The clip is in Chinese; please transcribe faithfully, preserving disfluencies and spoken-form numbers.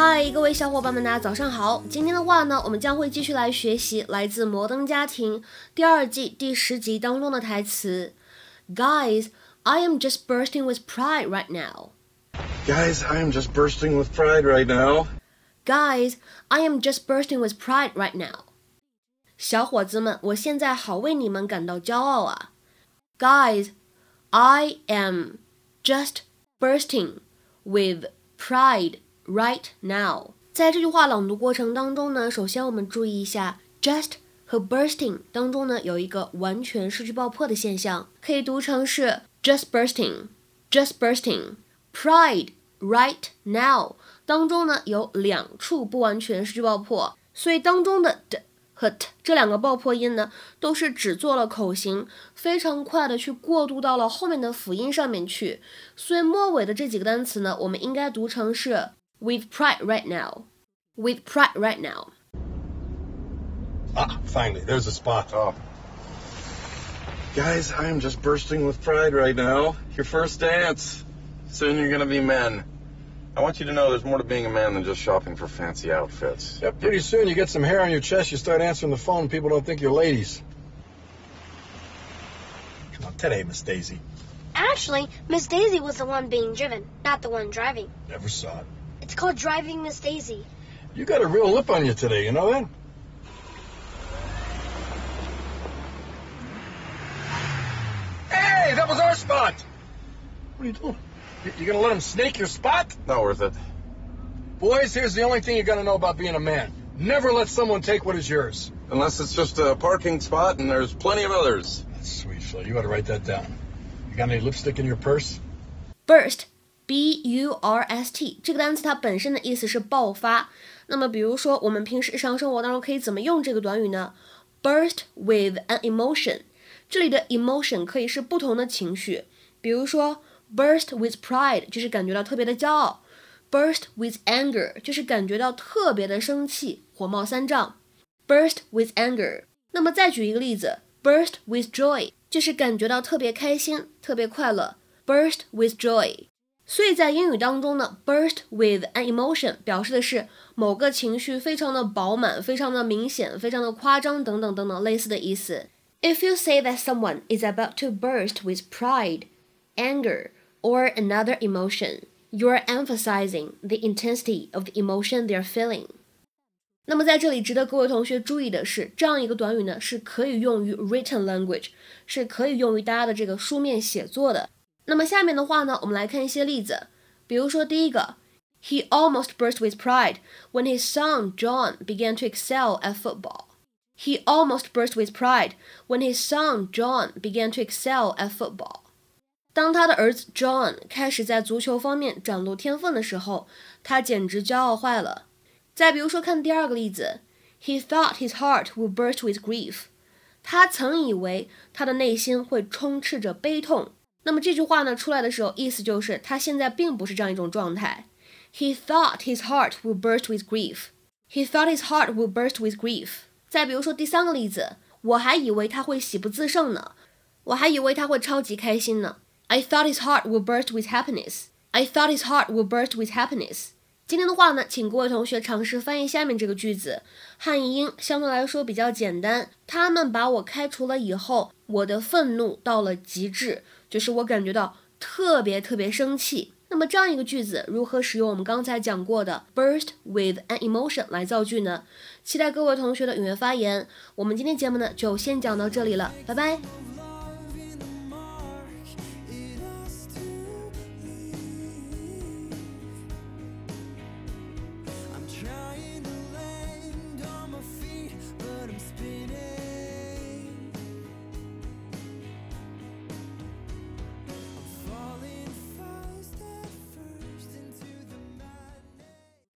嗨，各位小伙伴们，大家早上好！今天的话呢，我们将会继续来学习来自《摩登家庭》第二季第十集当中的台词。Guys, I am just bursting with pride right now. Guys, I am just bursting with pride right now. Guys, I am just bursting with pride right now. 小伙子们，我现在好为你们感到骄傲啊 ！Guys, I am just bursting with pride.Right now， 在这句话朗读过程当中呢，首先我们注意一下 just 和 bursting 当中呢有一个完全失去爆破的现象，可以读成是 just bursting, just bursting。Pride right now 当中呢有两处不完全失去爆破，所以当中的 d 和 t 这两个爆破音呢都是只做了口型，非常快的去过渡到了后面的辅音上面去，所以末尾的这几个单词呢，我们应该读成是。With pride right now. With pride right now. Ah, finally, there's a spot. Oh. Guys, I am just bursting with pride right now. Your first dance. Soon you're going to be men. I want you to know there's more to being a man than just shopping for fancy outfits. Yeah, pretty soon you get some hair on your chest, you start answering the phone, people don't think you're ladies. Come on, today, Miss Daisy. Actually, Miss Daisy was the one being driven, not the one driving. Never saw it.It's called Driving Miss Daisy. You got a real lip on you today, you know that? Hey, that was our spot! What are you doing? You gonna let him snake your spot? Not worth it. Boys, here's the only thing you gotta know about being a man. Never let someone take what is yours. Unless it's just a parking spot and there's plenty of others. That's sweet, Phil. You ought to write that down. You got any lipstick in your purse? Burst.B U R S T 这个单词它本身的意思是爆发，那么比如说我们平时日常生活当中可以怎么用这个短语呢？ Burst with an emotion， 这里的 emotion 可以是不同的情绪，比如说 burst with pride 就是感觉到特别的骄傲， burst with anger 就是感觉到特别的生气，火冒三丈， burst with anger。 那么再举一个例子， burst with joy 就是感觉到特别开心，特别快乐， burst with joy。所以在英语当中呢 burst with an emotion 表示的是某个情绪非常的饱满，非常的明显，非常的夸张等等等等类似的意思。If you say that someone is about to burst with pride, anger, or another emotion, you are emphasizing the intensity of the emotion they are feeling. 那么在这里值得各位同学注意的是，这样一个短语呢是可以用于 written language， 是可以用于大家的这个书面写作的。那么下面的话呢，我们来看一些例子。比如说第一个 ，He almost burst with pride when his son John began to excel at football. He almost burst with pride when his son John began to excel at football. 当他的儿子 John 开始在足球方面展露天分的时候，他简直骄傲坏了。再比如说看第二个例子 ，He thought his heart would burst with grief. 他曾以为他的内心会充斥着悲痛。那么这句话呢出来的时候，意思就是他现在并不是这样一种状态。He thought his heart would burst with grief. He thought his heart would burst with grief. 再比如说第三个例子，我还以为他会喜不自胜呢，我还以为他会超级开心呢。I thought his heart would burst with happiness. I thought his heart would burst with happiness. 今天的话呢，请各位同学尝试翻译下面这个句子，汉译英相对来说比较简单。他们把我开除了以后，我的愤怒到了极致。就是我感觉到特别特别生气。那么这样一个句子如何使用我们刚才讲过的 burst with an emotion 来造句呢？期待各位同学的踊跃发言。我们今天节目呢就先讲到这里了，拜拜。